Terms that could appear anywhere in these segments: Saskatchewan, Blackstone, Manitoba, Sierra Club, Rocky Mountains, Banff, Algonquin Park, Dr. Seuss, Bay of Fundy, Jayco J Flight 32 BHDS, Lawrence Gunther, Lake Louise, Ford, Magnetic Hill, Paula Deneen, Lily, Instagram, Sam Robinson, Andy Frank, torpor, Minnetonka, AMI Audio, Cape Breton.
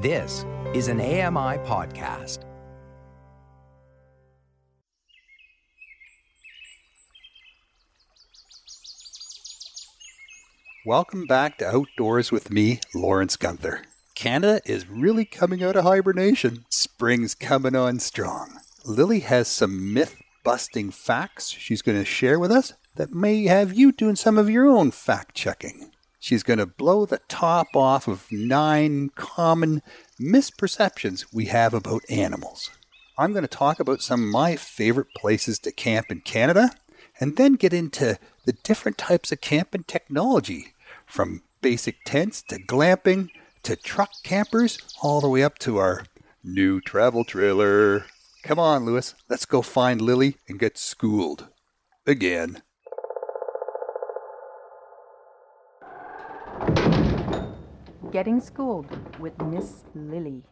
This is an AMI podcast. Welcome back to Outdoors with me, Lawrence Gunther. Canada is really coming out of hibernation. Spring's coming on strong. Lily has some myth-busting facts she's going to share with us that may have you doing some of your own fact-checking. She's going to blow the top off of 9 common misperceptions we have about animals. I'm going to talk about some of my favorite places to camp in Canada, and then get into the different types of camping technology, from basic tents to glamping to truck campers, all the way up to our new travel trailer. Come on, Lewis, let's go find Lily and get schooled. Again. Getting Schooled with Miss Lily.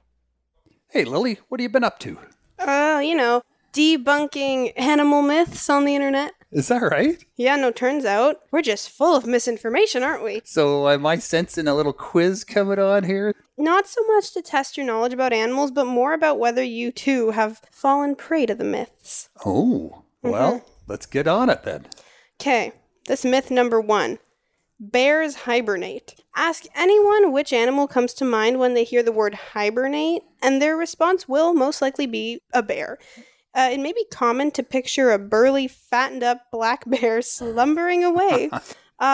Hey, Lily, what have you been up to? Debunking animal myths on the internet. Is that right? Yeah, no, turns out we're just full of misinformation, aren't we? So am I sensing a little quiz coming on here? Not so much to test your knowledge about animals, but more about whether you too have fallen prey to the myths. Oh, well, let's get on it then. Okay, this myth number 1. Bears hibernate. Ask anyone which animal comes to mind when they hear the word hibernate, and their response will most likely be a bear. It may be common to picture a burly, fattened-up black bear slumbering away.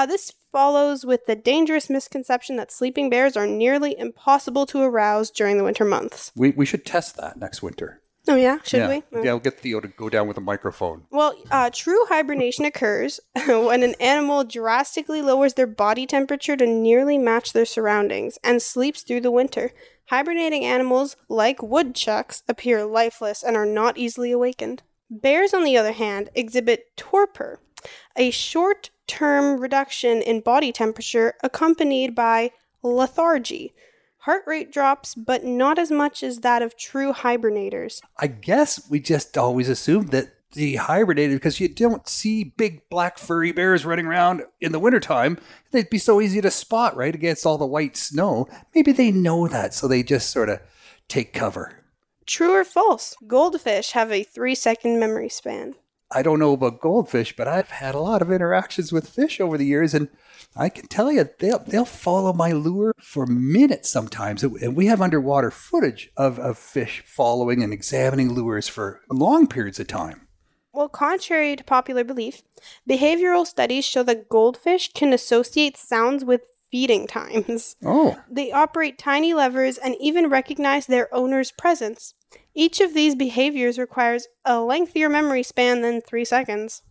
This follows with the dangerous misconception that sleeping bears are nearly impossible to arouse during the winter months. We should test that next winter. Oh, yeah? Should we? Yeah, we'll get Theo to go down with a microphone. Well, true hibernation occurs when an animal drastically lowers their body temperature to nearly match their surroundings and sleeps through the winter. Hibernating animals, like woodchucks, appear lifeless and are not easily awakened. Bears, on the other hand, exhibit torpor, a short-term reduction in body temperature accompanied by lethargy. Heart rate drops, but not as much as that of true hibernators. I guess we just always assumed that they hibernated because you don't see big black furry bears running around in the wintertime. They'd be so easy to spot, right, against all the white snow. Maybe they know that, so they just sort of take cover. True or false? Goldfish have a 3-second memory span. I don't know about goldfish, but I've had a lot of interactions with fish over the years, and I can tell you they'll follow my lure for minutes sometimes. And we have underwater footage of fish following and examining lures for long periods of time. Well, contrary to popular belief, behavioral studies show that goldfish can associate sounds with feeding times. Oh. They operate tiny levers and even recognize their owner's presence. Each of these behaviors requires a lengthier memory span than 3 seconds.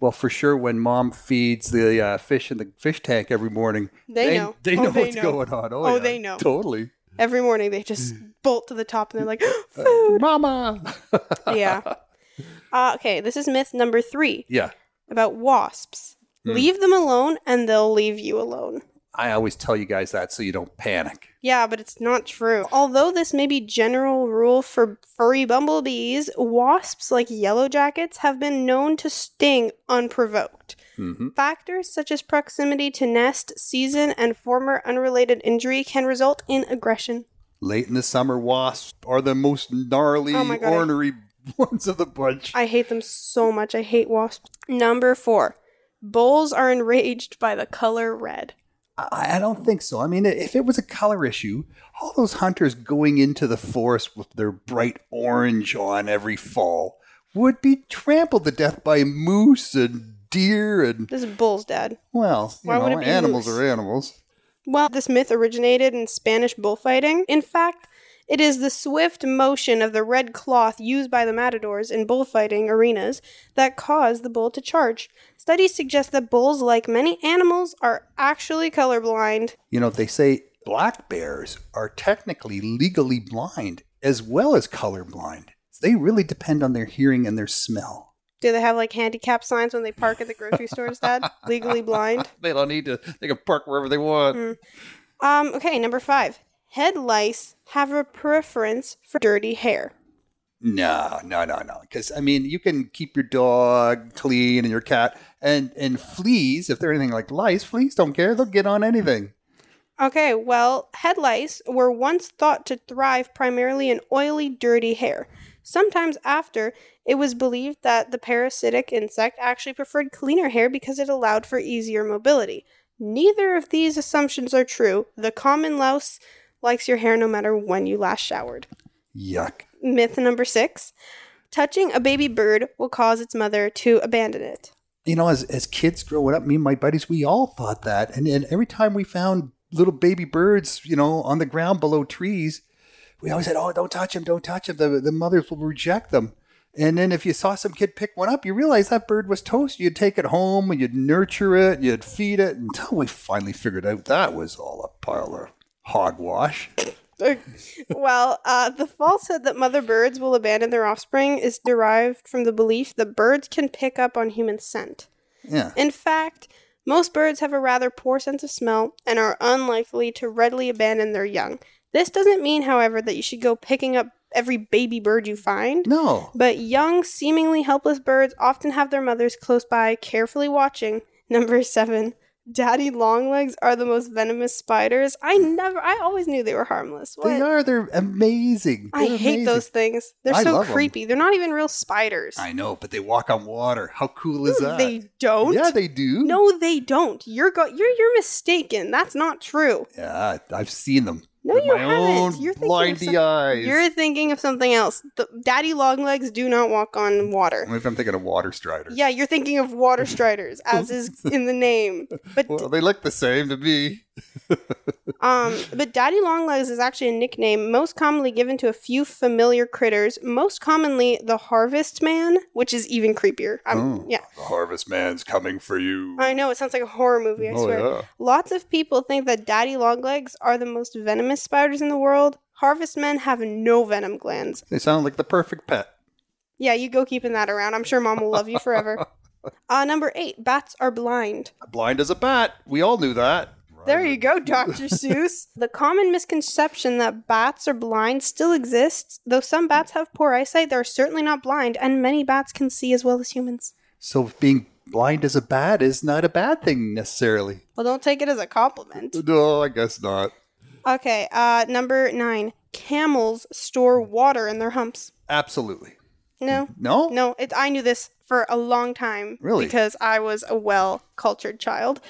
Well, for sure, when Mom feeds the fish in the fish tank every morning, they know. They know what's going on. Oh, yeah, they know. Totally. Every morning, they just bolt to the top and they're like, food! Mama! Yeah. Okay, this is myth number 3. Yeah. About wasps. Leave them alone and they'll leave you alone. I always tell you guys that so you don't panic. Yeah, but it's not true. Although this may be general rule for furry bumblebees, wasps like yellow jackets have been known to sting unprovoked. Mm-hmm. Factors such as proximity to nest, season, and former unrelated injury can result in aggression. Late in the summer, wasps are the most gnarly, ornery ones of the bunch. I hate them so much. I hate wasps. Number 4. Bulls are enraged by the color red. I don't think so. I mean, if it was a color issue, all those hunters going into the forest with their bright orange on every fall would be trampled to death by moose and deer and... This is bulls, Dad. Well, you know, animals are animals. Well, this myth originated in Spanish bullfighting. In fact, it is the swift motion of the red cloth used by the matadors in bullfighting arenas that caused the bull to charge. Studies suggest that bulls, like many animals, are actually colorblind. You know, they say black bears are technically legally blind as well as colorblind. They really depend on their hearing and their smell. Do they have, like, handicap signs when they park at the grocery stores, Dad? Legally blind? They don't need to. They can park wherever they want. Okay, number 5. Head lice have a preference for dirty hair. No. Because, I mean, you can keep your dog clean and your cat. And fleas, if they're anything like lice, fleas don't care. They'll get on anything. Okay, well, head lice were once thought to thrive primarily in oily, dirty hair. Sometimes after, it was believed that the parasitic insect actually preferred cleaner hair because it allowed for easier mobility. Neither of these assumptions are true. The common louse likes your hair no matter when you last showered. Yuck. Myth number 6. Touching a baby bird will cause its mother to abandon it. You know, as kids growing up, me and my buddies, we all thought that. And every time we found little baby birds, you know, on the ground below trees, we always said, oh, don't touch them, don't touch them. The mothers will reject them. And then if you saw some kid pick one up, you realize that bird was toast. You'd take it home and you'd nurture it, and you'd feed it, until we finally figured out that was all a pile of hogwash. Well, the falsehood that mother birds will abandon their offspring is derived from the belief that birds can pick up on human scent. Yeah. In fact, most birds have a rather poor sense of smell and are unlikely to readily abandon their young. This doesn't mean, however, that you should go picking up every baby bird you find. No. But young, seemingly helpless birds often have their mothers close by, carefully watching. Number 7. Daddy longlegs are the most venomous spiders. I always knew they were harmless. What? They are. They're amazing. I hate those things. They're so creepy. Them. They're not even real spiders. I know, but they walk on water. How cool is that? They don't. Yeah, they do. No, they don't. You're mistaken. That's not true. Yeah, I've seen them. No, you haven't. You're blindy eyes. You're thinking of something else. The daddy longlegs do not walk on water. What if I'm thinking of water striders? Yeah, you're thinking of water striders, as is in the name. But well, they look the same to me. But daddy longlegs is actually a nickname most commonly given to a few familiar critters. Most commonly, the harvest man, which is even creepier. Yeah, the harvest man's coming for you. I know, it sounds like a horror movie. I swear. Yeah. Lots of people think that daddy longlegs are the most venomous spiders in the world. Harvest men have no venom glands. They sound like the perfect pet. Yeah, you go keeping that around. I'm sure mom will love you forever. Number 8. Bats are blind. Blind as a bat. We all knew that. There you go, Dr. Seuss. The common misconception that bats are blind still exists. Though some bats have poor eyesight, they're certainly not blind, and many bats can see as well as humans. So being blind as a bat is not a bad thing, necessarily. Well, don't take it as a compliment. No, I guess not. Okay, number 9. Camels store water in their humps. Absolutely. No. No? No, I knew this for a long time. Really? Because I was a well-cultured child.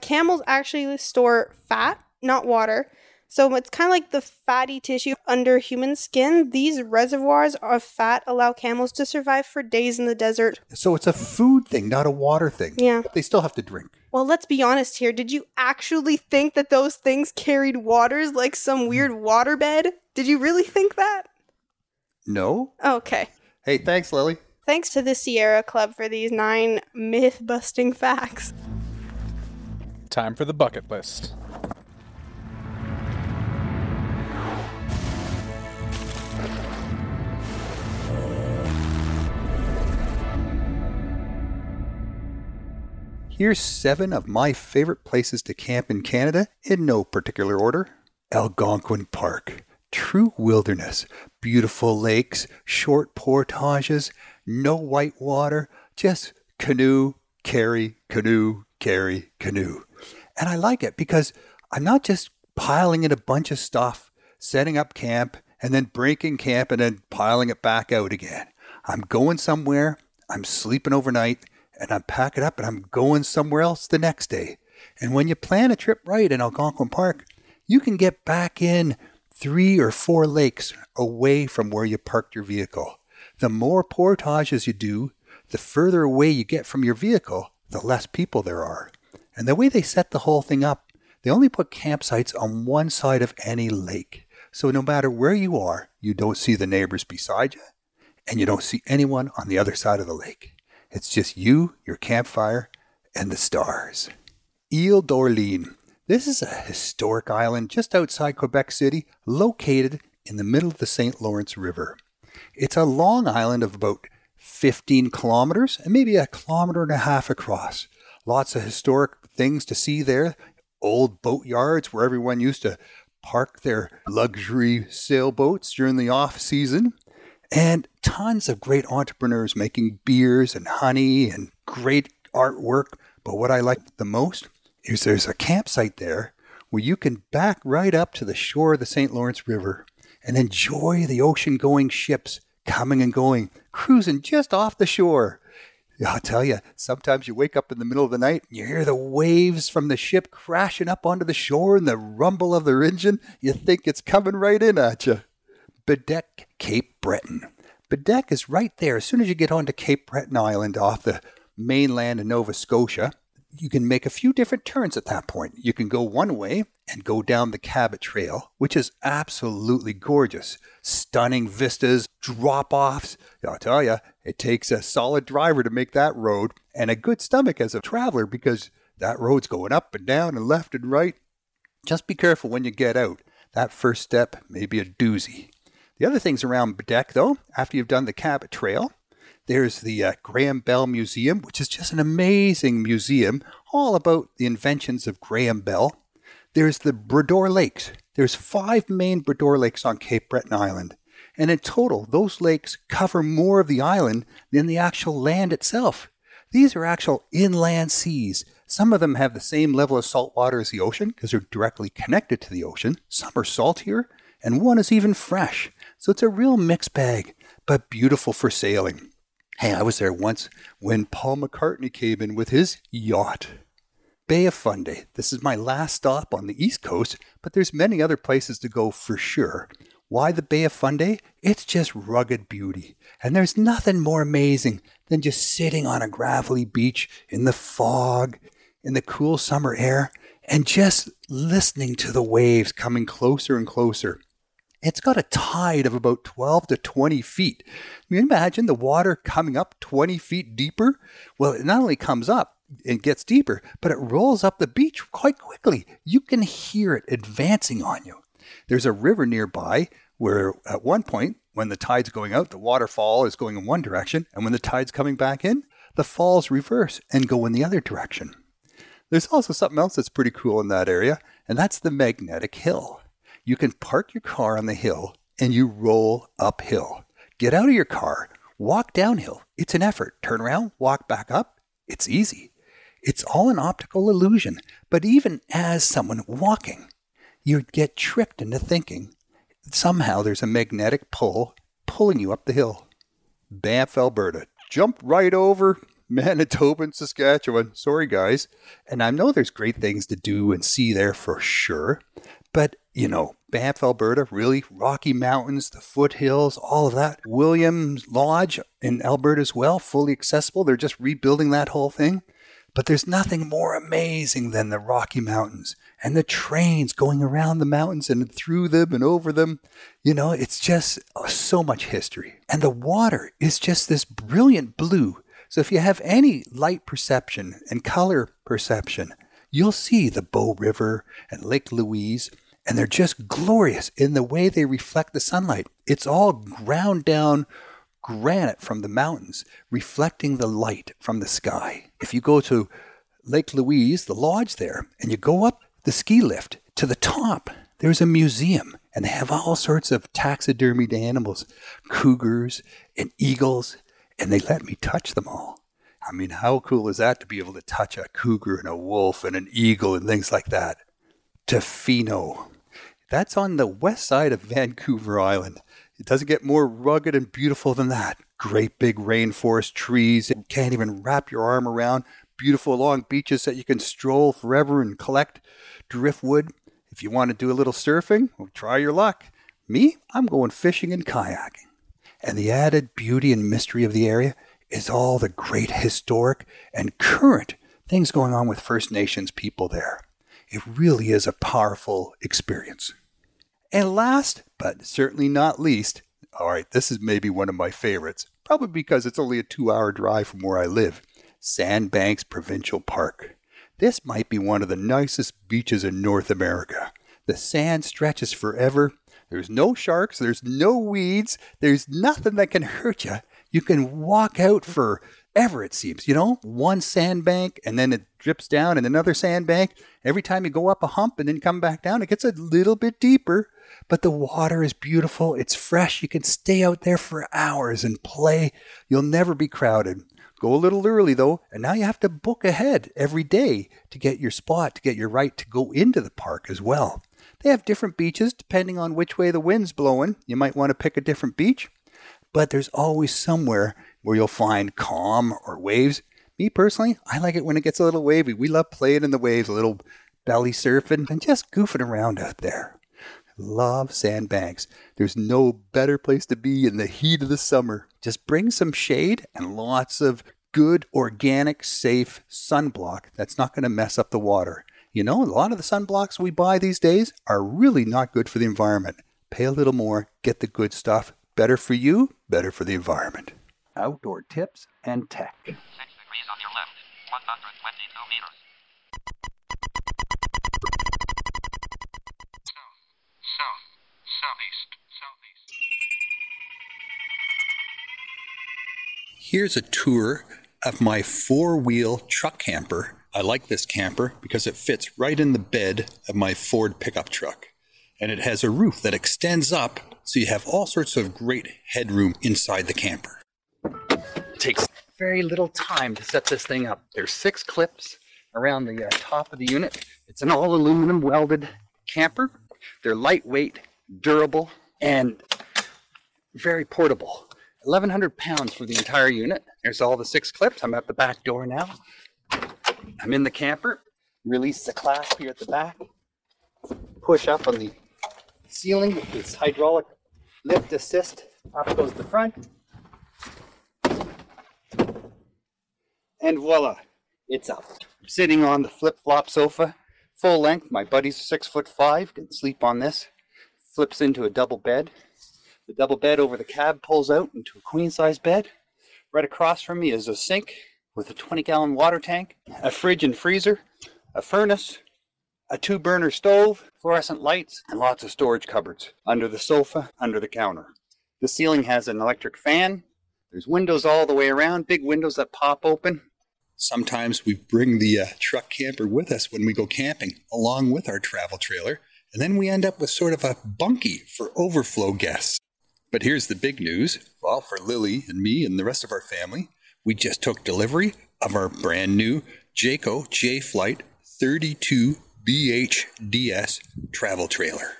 Camels actually store fat, not water. So it's kind of like the fatty tissue under human skin. These reservoirs of fat allow camels to survive for days in the desert. So it's a food thing, not a water thing. Yeah. They still have to drink. Well, let's be honest here. Did you actually think that those things carried waters like some weird waterbed? Did you really think that? No. Okay. Hey, thanks, Lily. Thanks to the Sierra Club for these 9 myth-busting facts. Time for the bucket list. Here's 7 of my favorite places to camp in Canada, in no particular order. Algonquin Park. True wilderness, beautiful lakes, short portages, no white water, just canoe, carry, canoe, carry, canoe. And I like it because I'm not just piling in a bunch of stuff, setting up camp, and then breaking camp and then piling it back out again. I'm going somewhere, I'm sleeping overnight, and I'm packing up and I'm going somewhere else the next day. And when you plan a trip right in Algonquin Park, you can get back in 3 or 4 lakes away from where you parked your vehicle. The more portages you do, the further away you get from your vehicle, the less people there are. And the way they set the whole thing up, they only put campsites on one side of any lake. So no matter where you are, you don't see the neighbors beside you, and you don't see anyone on the other side of the lake. It's just you, your campfire, and the stars. Île d'Orléans. This is a historic island just outside Quebec City, located in the middle of the Saint Lawrence River. It's a long island of about 15 kilometers and maybe 1.5 kilometers across. Lots of historic things to see there. Old boatyards where everyone used to park their luxury sailboats during the off-season. And tons of great entrepreneurs making beers and honey and great artwork. But what I liked the most is there's a campsite there where you can back right up to the shore of the Saint Lawrence River and enjoy the ocean-going ships coming and going, cruising just off the shore. I'll tell you, sometimes you wake up in the middle of the night and you hear the waves from the ship crashing up onto the shore and the rumble of their engine. You think it's coming right in at you. Baddeck, Cape Breton. Baddeck is right there. As soon as you get onto Cape Breton Island off the mainland of Nova Scotia, you can make a few different turns at that point. You can go one way and go down the Cabot Trail, which is absolutely gorgeous. Stunning vistas, drop-offs. I'll tell you, it takes a solid driver to make that road and a good stomach as a traveler because that road's going up and down and left and right. Just be careful when you get out. That first step may be a doozy. The other things around Baddeck, though, after you've done the Cabot Trail, there's the Graham Bell Museum, which is just an amazing museum, all about the inventions of Graham Bell. There's the Bras d'Or Lakes. There's 5 main Bras d'Or Lakes on Cape Breton Island. And in total, those lakes cover more of the island than the actual land itself. These are actual inland seas. Some of them have the same level of salt water as the ocean because they're directly connected to the ocean. Some are saltier, and one is even fresh. So it's a real mixed bag, but beautiful for sailing. Hey, I was there once when Paul McCartney came in with his yacht. Bay of Fundy. This is my last stop on the East Coast, but there's many other places to go for sure. Why the Bay of Fundy? It's just rugged beauty. And there's nothing more amazing than just sitting on a gravelly beach in the fog, in the cool summer air, and just listening to the waves coming closer and closer. It's got a tide of about 12 to 20 feet. Can you imagine the water coming up 20 feet deeper? Well, it not only comes up, it gets deeper, but it rolls up the beach quite quickly. You can hear it advancing on you. There's a river nearby where at one point, when the tide's going out, the waterfall is going in one direction. And when the tide's coming back in, the falls reverse and go in the other direction. There's also something else that's pretty cool in that area, and that's the Magnetic Hill. You can park your car on the hill and you roll uphill. Get out of your car, walk downhill. It's an effort. Turn around, walk back up. It's easy. It's all an optical illusion. But even as someone walking, you'd get tripped into thinking somehow there's a magnetic pull pulling you up the hill. Banff, Alberta. Jump right over Manitoba and Saskatchewan. Sorry, guys. And I know there's great things to do and see there for sure. But, you know, Banff, Alberta, really, Rocky Mountains, the foothills, all of that. Williams Lodge in Alberta as well, fully accessible. They're just rebuilding that whole thing. But there's nothing more amazing than the Rocky Mountains and the trains going around the mountains and through them and over them. You know, it's just so much history. And the water is just this brilliant blue. So if you have any light perception and color perception, you'll see the Bow River and Lake Louise, and they're just glorious in the way they reflect the sunlight. It's all ground down granite from the mountains, reflecting the light from the sky. If you go to Lake Louise, the lodge there, and you go up the ski lift to the top, there's a museum, and they have all sorts of taxidermied animals, cougars and eagles, and they let me touch them all. I mean, how cool is that to be able to touch a cougar and a wolf and an eagle and things like that? Tofino. That's on the west side of Vancouver Island. It doesn't get more rugged and beautiful than that. Great big rainforest trees. You can't even wrap your arm around. Beautiful long beaches that you can stroll forever and collect driftwood. If you want to do a little surfing, well, try your luck. Me, I'm going fishing and kayaking. And the added beauty and mystery of the area is all the great historic and current things going on with First Nations people there. It really is a powerful experience. And last, but certainly not least, all right, this is maybe one of my favorites, probably because it's only a 2-hour drive from where I live, Sandbanks Provincial Park. This might be one of the nicest beaches in North America. The sand stretches forever. There's no sharks, there's no weeds, there's nothing that can hurt you. You can walk out forever, it seems. You know, one sandbank and then it drips down and another sandbank. Every time you go up a hump and then come back down, it gets a little bit deeper. But the water is beautiful. It's fresh. You can stay out there for hours and play. You'll never be crowded. Go a little early though, and now you have to book ahead every day to get your spot, to get your right to go into the park as well. They have different beaches depending on which way the wind's blowing. You might want to pick a different beach, but there's always somewhere where you'll find calm or waves. Me personally, I like it when it gets a little wavy. We love playing in the waves, a little belly surfing, and just goofing around out there. Love Sandbanks. There's no better place to be in the heat of the summer. Just bring some shade and lots of good, organic, safe sunblock that's not going to mess up the water. You know, a lot of the sunblocks we buy these days are really not good for the environment. Pay a little more, get the good stuff. Better for you, better for the environment. Outdoor tips and tech. 6 degrees on your left, 122 meters. Southeast. Here's a tour of my four-wheel truck camper. I like this camper because it fits right in the bed of my Ford pickup truck. And it has a roof that extends up, so you have all sorts of great headroom inside the camper. It takes very little time to set this thing up. There's 6 clips around the top of the unit. It's an all-aluminum welded camper. They're lightweight, durable, and very portable. 1,100 pounds for the entire unit. There's all the 6 clips. I'm at the back door now. I'm in the camper. Release the clasp here at the back. Push up on the ceiling with this hydraulic lift assist. Up goes the front. And voila, it's up. I'm sitting on the flip-flop sofa. Full length. My buddy's 6'5", can sleep on this. Flips into a double bed. The double bed over the cab pulls out into a queen-size bed. Right across from me is a sink with a 20-gallon water tank, a fridge and freezer, a furnace, a 2-burner stove, fluorescent lights, and lots of storage cupboards under the sofa, under the counter. The ceiling has an electric fan. There's windows all the way around, big windows that pop open. Sometimes we bring the truck camper with us when we go camping, along with our travel trailer, and then we end up with sort of a bunkie for overflow guests. But here's the big news. Well, for Lily and me and the rest of our family, we just took delivery of our brand new Jayco J Flight 32 BHDS travel trailer.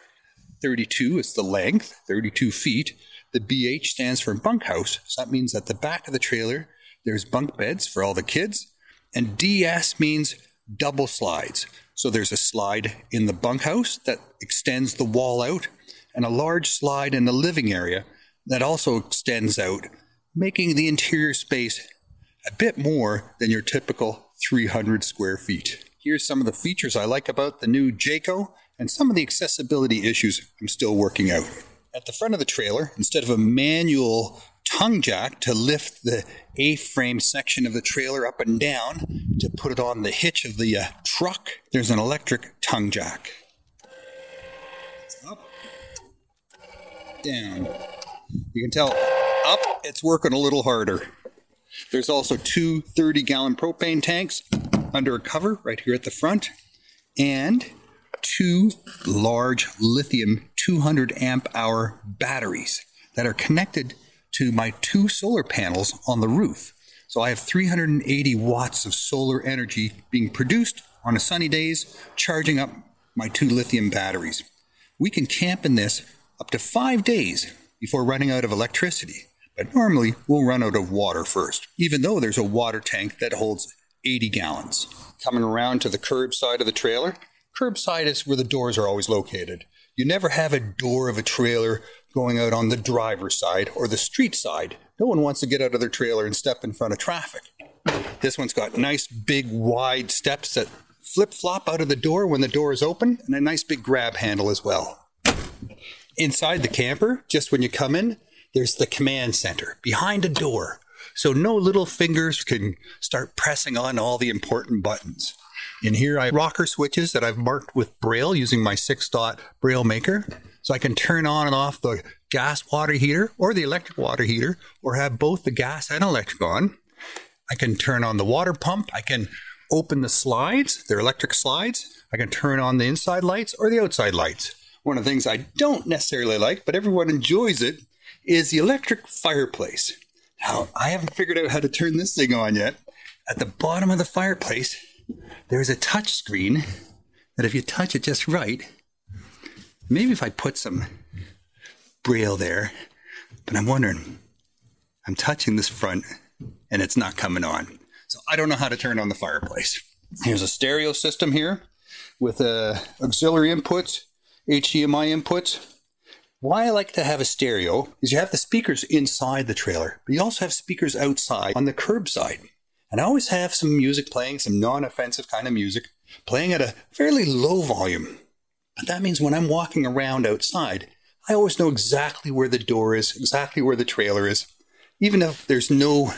32 is the length, 32 feet. The BH stands for bunkhouse, so that means at the back of the trailer there's bunk beds for all the kids, and DS means double slides. So there's a slide in the bunkhouse that extends the wall out, and a large slide in the living area that also extends out, making the interior space a bit more than your typical 300 square feet. Here's some of the features I like about the new Jayco and some of the accessibility issues I'm still working out. At the front of the trailer, instead of a manual tongue jack to lift the A-frame section of the trailer up and down to put it on the hitch of the truck, there's an electric tongue jack. Up, down. You can tell up, it's working a little harder. There's also 2 30-gallon propane tanks under a cover right here at the front, and 2 large lithium 200-amp-hour batteries that are connected to my 2 solar panels on the roof. So I have 380 watts of solar energy being produced on a sunny days, charging up my 2 lithium batteries. We can camp in this up to 5 days before running out of electricity, but normally we'll run out of water first, even though there's a water tank that holds 80 gallons. Coming around to the curb side of the trailer, curbside is where the doors are always located. You never have a door of a trailer going out on the driver's side or the street side. No one wants to get out of their trailer and step in front of traffic. This one's got nice big wide steps that flip-flop out of the door when the door is open, and a nice big grab handle as well. Inside the camper, just when you come in, there's the command center behind a door, so no little fingers can start pressing on all the important buttons. In here, I have rocker switches that I've marked with braille using my 6-dot braille maker. So I can turn on and off the gas water heater or the electric water heater, or have both the gas and electric on. I can turn on the water pump. I can open the slides. They're electric slides. I can turn on the inside lights or the outside lights. One of the things I don't necessarily like, but everyone enjoys it, is the electric fireplace. I haven't figured out how to turn this thing on yet. At the bottom of the fireplace, there's a touch screen that if you touch it just right, maybe if I put some braille there, but I'm wondering, I'm touching this front and it's not coming on. So I don't know how to turn on the fireplace. Here's a stereo system here with auxiliary inputs, HDMI inputs. Why I like to have a stereo is you have the speakers inside the trailer, but you also have speakers outside on the curbside. And I always have some music playing, some non-offensive kind of music, playing at a fairly low volume. But that means when I'm walking around outside, I always know exactly where the door is, exactly where the trailer is. Even if there's no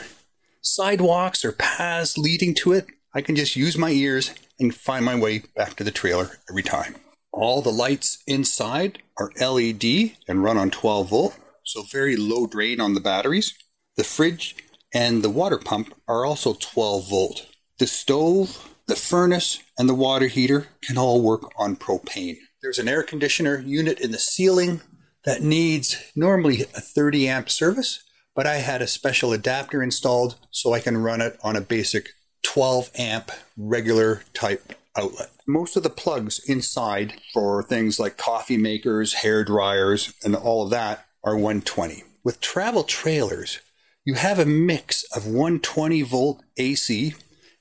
sidewalks or paths leading to it, I can just use my ears and find my way back to the trailer every time. All the lights inside are LED and run on 12 volt, so very low drain on the batteries. The fridge and the water pump are also 12 volt. The stove, the furnace, and the water heater can all work on propane. There's an air conditioner unit in the ceiling that needs normally a 30 amp service, but I had a special adapter installed so I can run it on a basic 12 amp regular type outlet. Most of the plugs inside for things like coffee makers, hair dryers, and all of that are 120. With travel trailers, you have a mix of 120 volt AC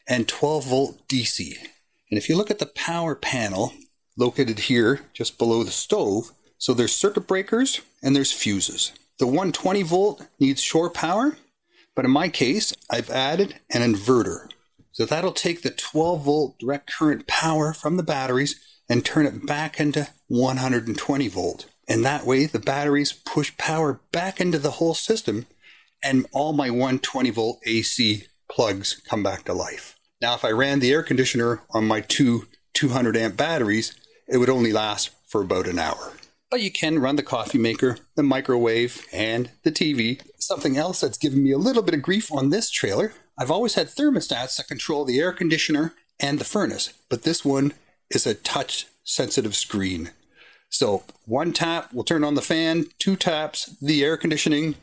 and 12 volt DC. And if you look at the power panel located here just below the stove, so there's circuit breakers and there's fuses. The 120 volt needs shore power, but in my case, I've added an inverter. So that'll take the 12 volt direct current power from the batteries and turn it back into 120 volt. And that way the batteries push power back into the whole system and all my 120 volt AC plugs come back to life. Now, if I ran the air conditioner on my two 200 amp batteries, it would only last for about an hour. But you can run the coffee maker, the microwave, and the TV. Something else that's given me a little bit of grief on this trailer, I've always had thermostats that control the air conditioner and the furnace, but this one is a touch sensitive screen. So one tap will turn on the fan, two taps the air conditioning,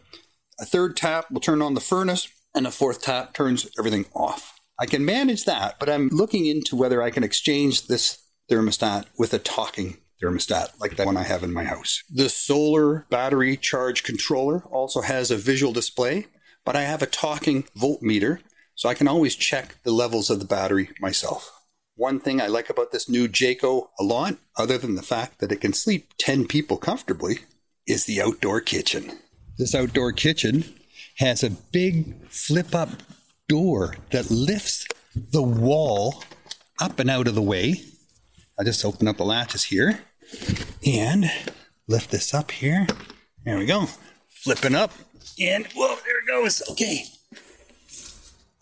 a third tap will turn on the furnace, and a fourth tap turns everything off. I can manage that, but I'm looking into whether I can exchange this thermostat with a talking thermostat like that one I have in my house. The solar battery charge controller also has a visual display, but I have a talking voltmeter, so I can always check the levels of the battery myself. One thing I like about this new Jayco a lot, other than the fact that it can sleep 10 people comfortably, is the outdoor kitchen. This outdoor kitchen has a big flip-up door that lifts the wall up and out of the way. I'll just open up the latches here and lift this up here. There we go. Flipping up. And whoa, there it goes. Okay.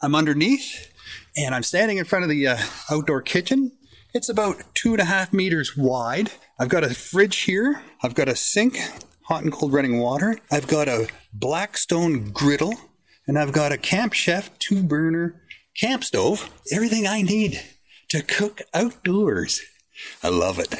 I'm underneath and I'm standing in front of the outdoor kitchen. It's about 2.5 meters wide. I've got a fridge here. I've got a sink, hot and cold running water. I've got a Blackstone griddle and I've got a Camp Chef 2-burner camp stove. Everything I need to cook outdoors. I love it.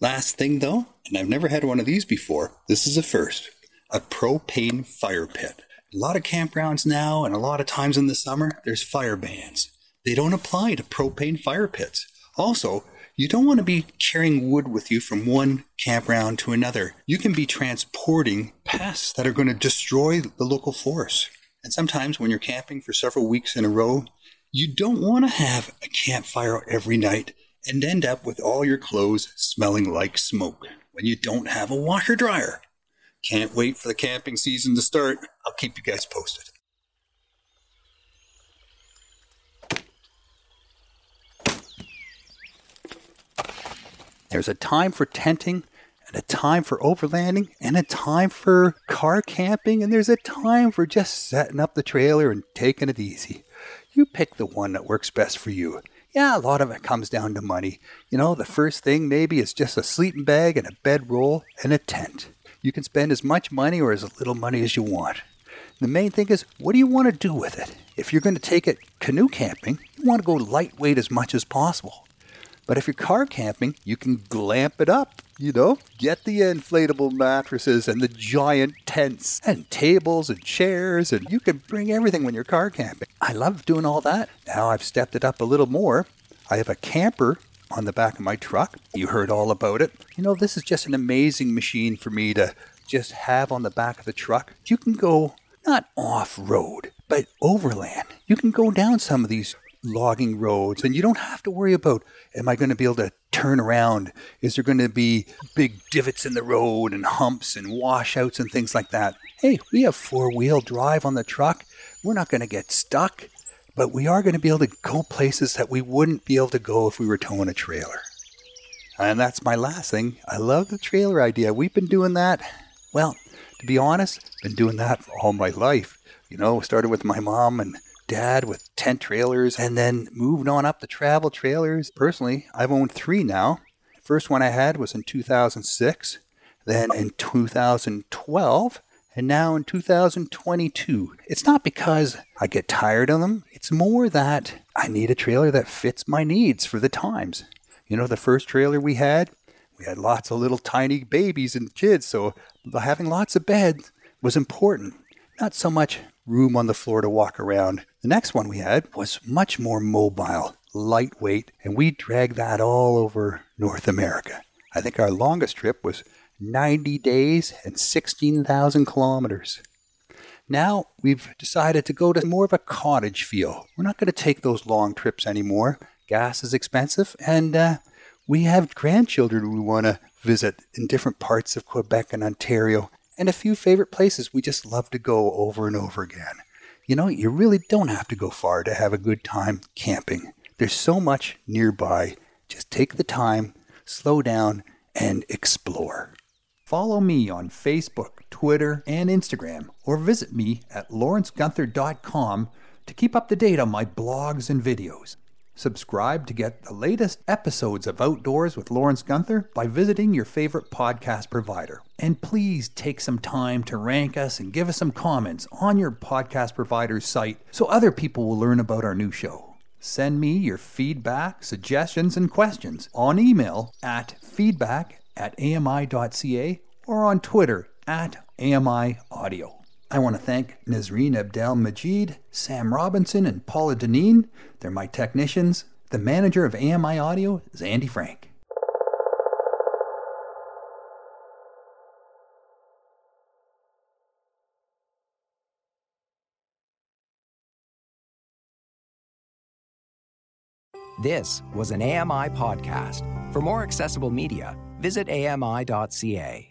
Last thing though, and I've never had one of these before. This is a first. A propane fire pit. A lot of campgrounds now and a lot of times in the summer, there's fire bans. They don't apply to propane fire pits. Also, you don't want to be carrying wood with you from one campground to another. You can be transporting pests that are going to destroy the local forest. And sometimes when you're camping for several weeks in a row, you don't want to have a campfire every night and end up with all your clothes smelling like smoke when you don't have a washer dryer. Can't wait for the camping season to start. I'll keep you guys posted. There's a time for tenting, and a time for overlanding, and a time for car camping, and there's a time for just setting up the trailer and taking it easy. You pick the one that works best for you. Yeah, a lot of it comes down to money. You know, the first thing maybe is just a sleeping bag and a bedroll and a tent. You can spend as much money or as little money as you want. The main thing is, what do you want to do with it? If you're going to take it canoe camping, you want to go lightweight as much as possible. But if you're car camping, you can glamp it up. You know, get the inflatable mattresses and the giant tents and tables and chairs, and you can bring everything when you're car camping. I love doing all that. Now I've stepped it up a little more. I have a camper on the back of my truck. You heard all about it. You know, this is just an amazing machine for me to just have on the back of the truck. You can go not off-road, but overland. You can go down some of these logging roads, and you don't have to worry about, am I going to be able to turn around? Is there going to be big divots in the road and humps and washouts and things like that? Hey, we have four-wheel drive on the truck. We're not going to get stuck, but we are going to be able to go places that we wouldn't be able to go if we were towing a trailer. And that's my last thing. I love the trailer idea. We've been doing that, well, to be honest, been doing that all my life. You know, started with my mom and dad with tent trailers, and then moved on up to travel trailers. Personally, I've owned three now. The first one I had was in 2006, then in 2012, and now in 2022. It's not because I get tired of them. It's more that I need a trailer that fits my needs for the times. You know, the first trailer we had lots of little tiny babies and kids, so having lots of beds was important. Not so much room on the floor to walk around. The next one we had was much more mobile, lightweight, and we dragged that all over North America. I think our longest trip was 90 days and 16,000 kilometers. Now we've decided to go to more of a cottage feel. We're not going to take those long trips anymore. Gas is expensive, and we have grandchildren we want to visit in different parts of Quebec and Ontario, and a few favorite places we just love to go over and over again. You know, you really don't have to go far to have a good time camping. There's so much nearby. Just take the time, slow down, and explore. Follow me on Facebook, Twitter, and Instagram, or visit me at lawrencegunther.com to keep up to date on my blogs and videos. Subscribe to get the latest episodes of Outdoors with Lawrence Gunther by visiting your favorite podcast provider. And please take some time to rank us and give us some comments on your podcast provider's site so other people will learn about our new show. Send me your feedback, suggestions, and questions on email at feedback@ami.ca or on Twitter at AMI Audio. I want to thank Nazrin Abdel-Majid, Sam Robinson, and Paula Deneen. They're my technicians. The manager of AMI Audio is Andy Frank. This was an AMI podcast. For more accessible media, visit ami.ca.